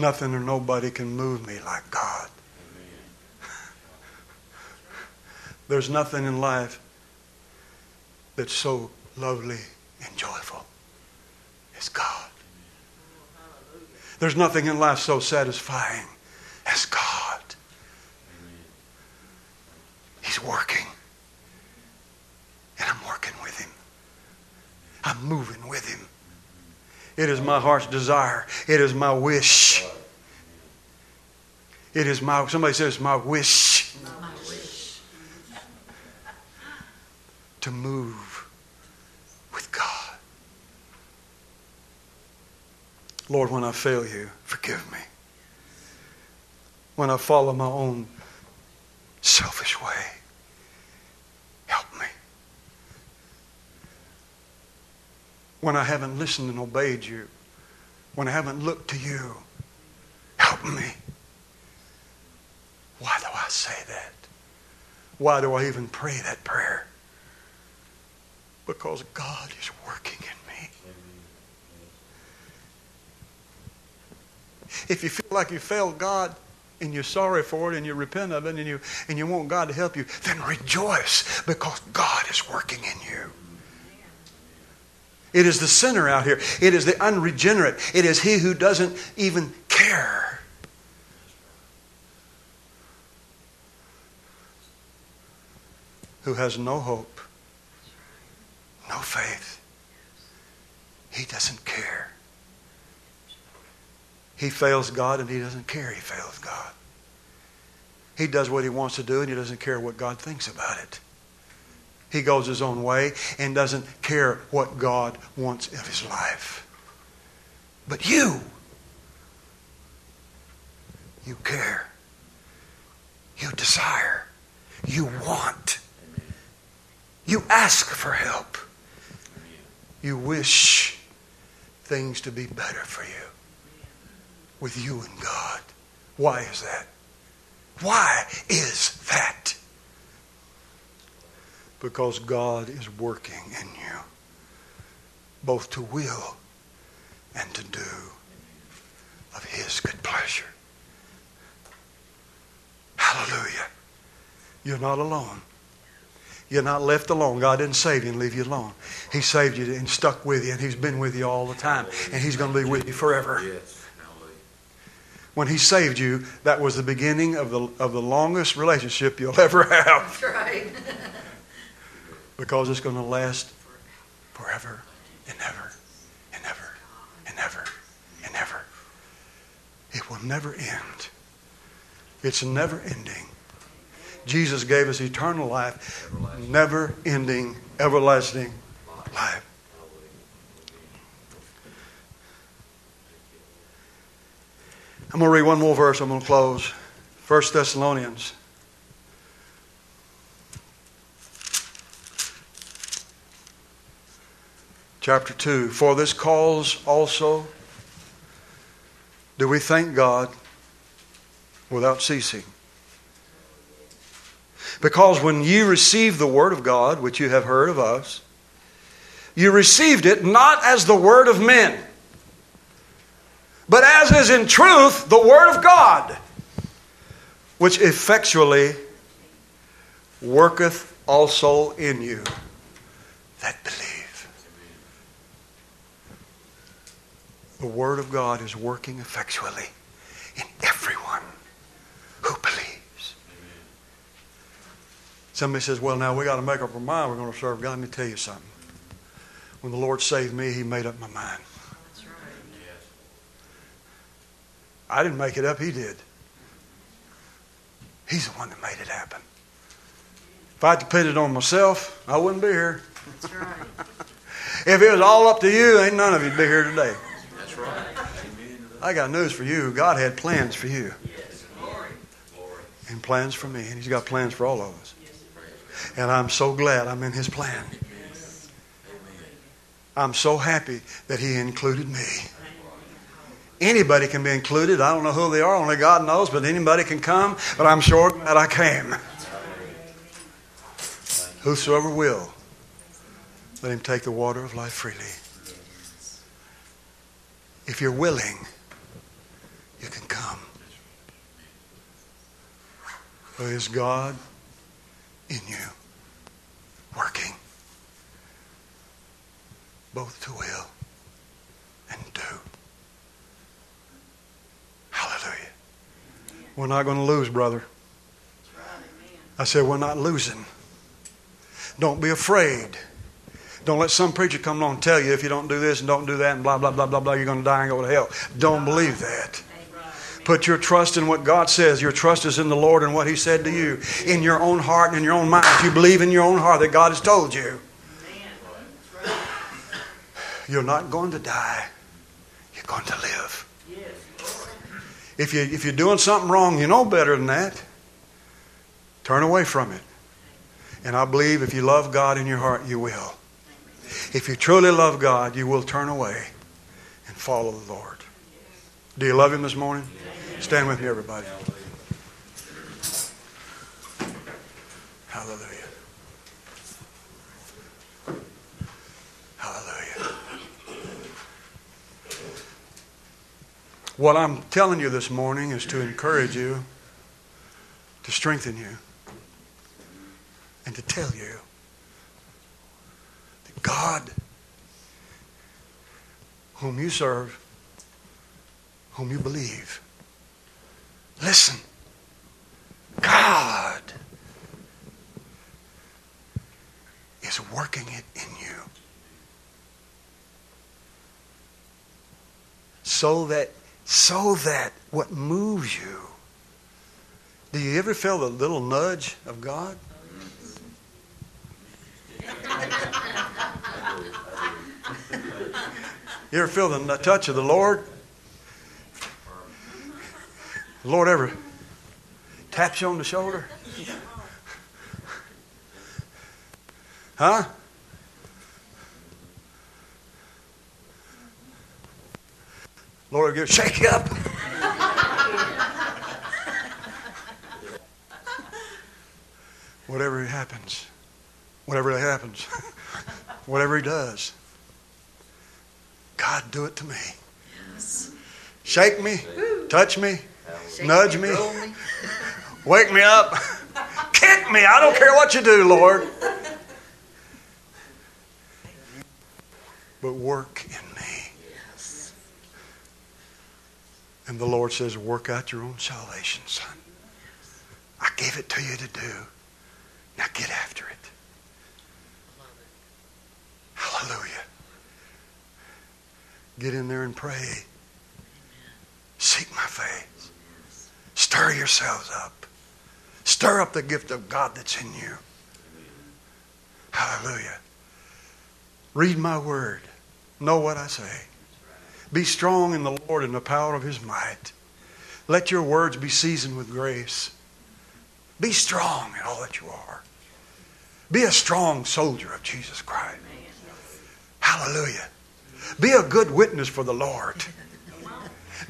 Nothing or nobody can move me like God. There's nothing in life that's so lovely and joyful as God. There's nothing in life so satisfying as God. He's working. And I'm working with him. I'm moving with him. It is my heart's desire. It is my wish. It is my, somebody says, my wish. To move with God. Lord, when I fail you, forgive me. When I follow my own selfish way, help me. When I haven't listened and obeyed you, when I haven't looked to you, help me. Why do I say that? Why do I even pray that prayer? Because God is working in me. If you feel like you failed God and you're sorry for it and you repent of it and you and you want God to help you, then rejoice because God is working in you. It is the sinner out here. It is the unregenerate. It is he who doesn't even care. Who has no hope. No faith. He doesn't care. He fails God and he doesn't care he fails God. He does what he wants to do and he doesn't care what God thinks about it. He goes his own way and doesn't care what God wants of his life. But you, you care. You desire. You want. You ask for help. You wish things to be better for you. With you and God. Why is that? Why is that? Because God is working in you. Both to will and to do of his good pleasure. Hallelujah. You're not alone. You're not left alone. God didn't save you and leave you alone. He saved you and stuck with you and he's been with you all the time. And he's going to be with you forever. When he saved you, that was the beginning of the of the longest relationship you'll ever have. That's right. Because it's going to last forever and ever and ever and ever and ever. It will never end. It's never ending. Jesus gave us eternal life, never-ending, everlasting life. I'm going to read one more verse. I'm going to close. First Thessalonians. Chapter two. For this cause also do we thank God without ceasing. Because when ye received the word of God, which you have heard of us, you received it not as the word of men, but as is in truth the word of God, which effectually worketh also in you that believe. The word of God is working effectually in everyone who believes. Somebody says, well, now we got to make up our mind we're going to serve God. Let me tell you something. When the Lord saved me, He made up my mind. I didn't make it up. He did. He's the one that made it happen. If I depended on myself, I wouldn't be here. That's right. If it was all up to you, ain't none of you'd be here today. That's right. Amen. I got news for you. God had plans for you. Yes. Glory. And plans for me. And He's got plans for all of us. Yes. And I'm so glad I'm in His plan. Yes. I'm so happy that He included me. Anybody can be included. I don't know who they are. Only God knows. But anybody can come. But I'm sure that I came. Whosoever will, let him take the water of life freely. If you're willing, you can come. There is God in you, working both to will and do. Hallelujah. We're not going to lose, brother. I said we're not losing. Don't be afraid. Don't let some preacher come along and tell you if you don't do this and don't do that and blah, blah, blah, blah, blah, you're going to die and go to hell. Don't believe that. Put your trust in what God says. Your trust is in the Lord and what He said to you. In your own heart and in your own mind. If you believe in your own heart that God has told you, you're not going to die. You're going to live. If, you, if you're doing something wrong, you know better than that. Turn away from it. And I believe if you love God in your heart, you will. If you truly love God, you will turn away and follow the Lord. Do you love Him this morning? Stand with me, everybody. Hallelujah. Hallelujah. What I'm telling you this morning is to encourage you, to strengthen you, and to tell you that God, whom you serve, whom you believe, listen, God is working it in you so that So that what moves you, do you ever feel the little nudge of God? You ever feel the touch of the Lord? The Lord ever taps you on the shoulder? Huh? Lord will give, shake you up. Whatever happens, whatever happens, whatever He does, God, do it to me. Yes. Shake me, touch me, shake nudge me, me. Wake me up, kick me. I don't care what you do, Lord. But work in me. And the Lord says, work out your own salvation, son. I gave it to you to do. Now get after it. Hallelujah. Get in there and pray. Seek my face. Stir yourselves up. Stir up the gift of God that's in you. Amen. Hallelujah. Read my word. Know what I say. Right. Be strong in the Lord and the power of his might. Let your words be seasoned with grace. Be strong in all that you are. Be a strong soldier of Jesus Christ. Amen. Hallelujah. Be a good witness for the Lord.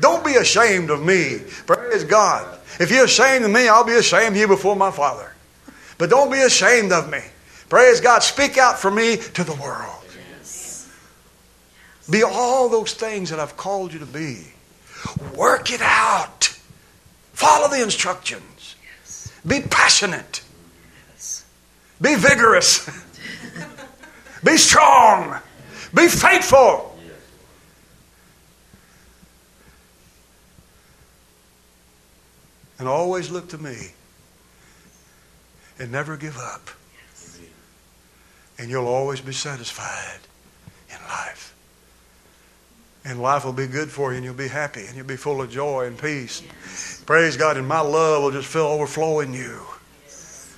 Don't be ashamed of me. Praise God. If you're ashamed of me, I'll be ashamed of you before my Father. But don't be ashamed of me. Praise God. Speak out for me to the world. Yes. Be all those things that I've called you to be. Work it out. Follow the instructions. Yes. Be passionate. Yes. Be vigorous. Be strong. Be faithful. And always look to me. And never give up. Yes. And you'll always be satisfied in life. And life will be good for you, and you'll be happy, and you'll be full of joy and peace. Yes. Praise God, and my love will just fill overflow in you. Yes.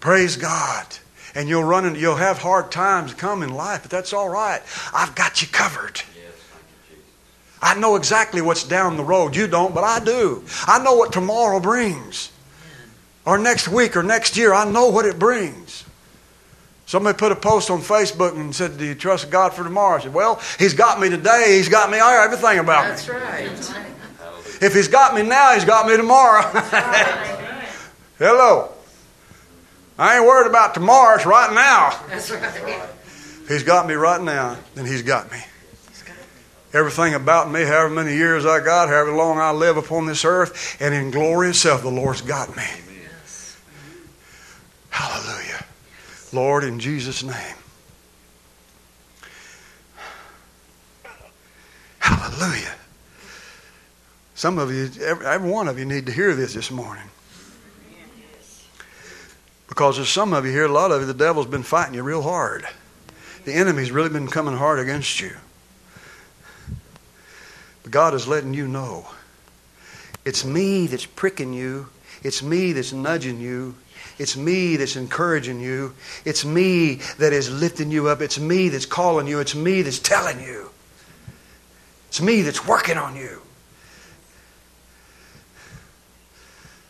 Praise God. And you'll run and you'll have hard times come in life, but that's all right. I've got you covered. I know exactly what's down the road. You don't, but I do. I know what tomorrow brings. Or next week or next year. I know what it brings. Somebody put a post on Facebook and said, do you trust God for tomorrow? I said, well, he's got me today. He's got me everything about me. That's right. That's right. If he's got me now, he's got me tomorrow. Hello. I ain't worried about tomorrow. It's right now. That's right. If he's got me right now, then he's got me. Everything about me, however many years I got, however long I live upon this earth, and in glory itself, the Lord's got me. Yes. Hallelujah. Yes. Lord, in Jesus' name. Hallelujah. Some of you, every, every one of you need to hear this this morning. Because there's some of you here, a lot of you, the devil's been fighting you real hard. The enemy's really been coming hard against you. God is letting you know. It's me that's pricking you. It's me that's nudging you. It's me that's encouraging you. It's me that is lifting you up. It's me that's calling you. It's me that's telling you. It's me that's working on you.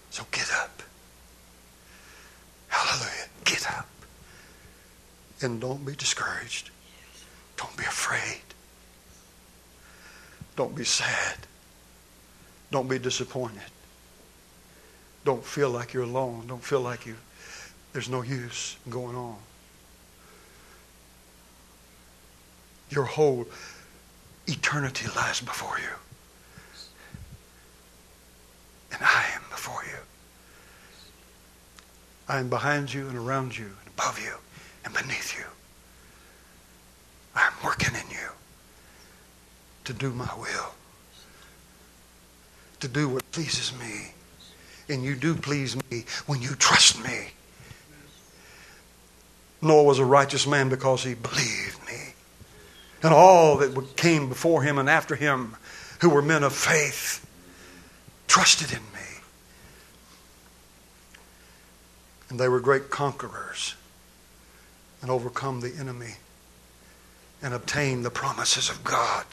So get up. Hallelujah. Get up. And don't be discouraged. Don't be afraid. Don't be sad. Don't be disappointed. Don't feel like you're alone. Don't feel like you. There's no use going on. Your whole eternity lies before you. And I am before you. I am behind you and around you and above you and beneath you. I am working in you. To do my will. To do what pleases me. And you do please me when you trust me. Noah was a righteous man because he believed me. And all that came before him and after him who were men of faith trusted in me. And they were great conquerors and overcome the enemy and obtained the promises of God.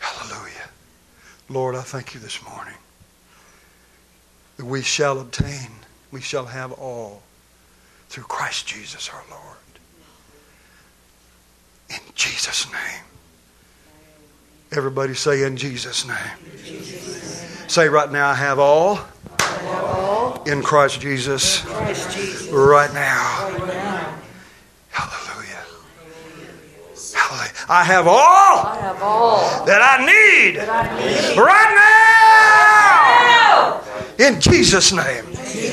Hallelujah. Lord, I thank you this morning that we shall obtain, we shall have all through Christ Jesus our Lord. In Jesus' name. Everybody say, in Jesus' name. In Jesus' name. Say right now, I have all, I have all. In Christ Jesus, in Christ Jesus. Right now. Right now. I have all, I have all that, I need that I need right now, right now. In Jesus' name.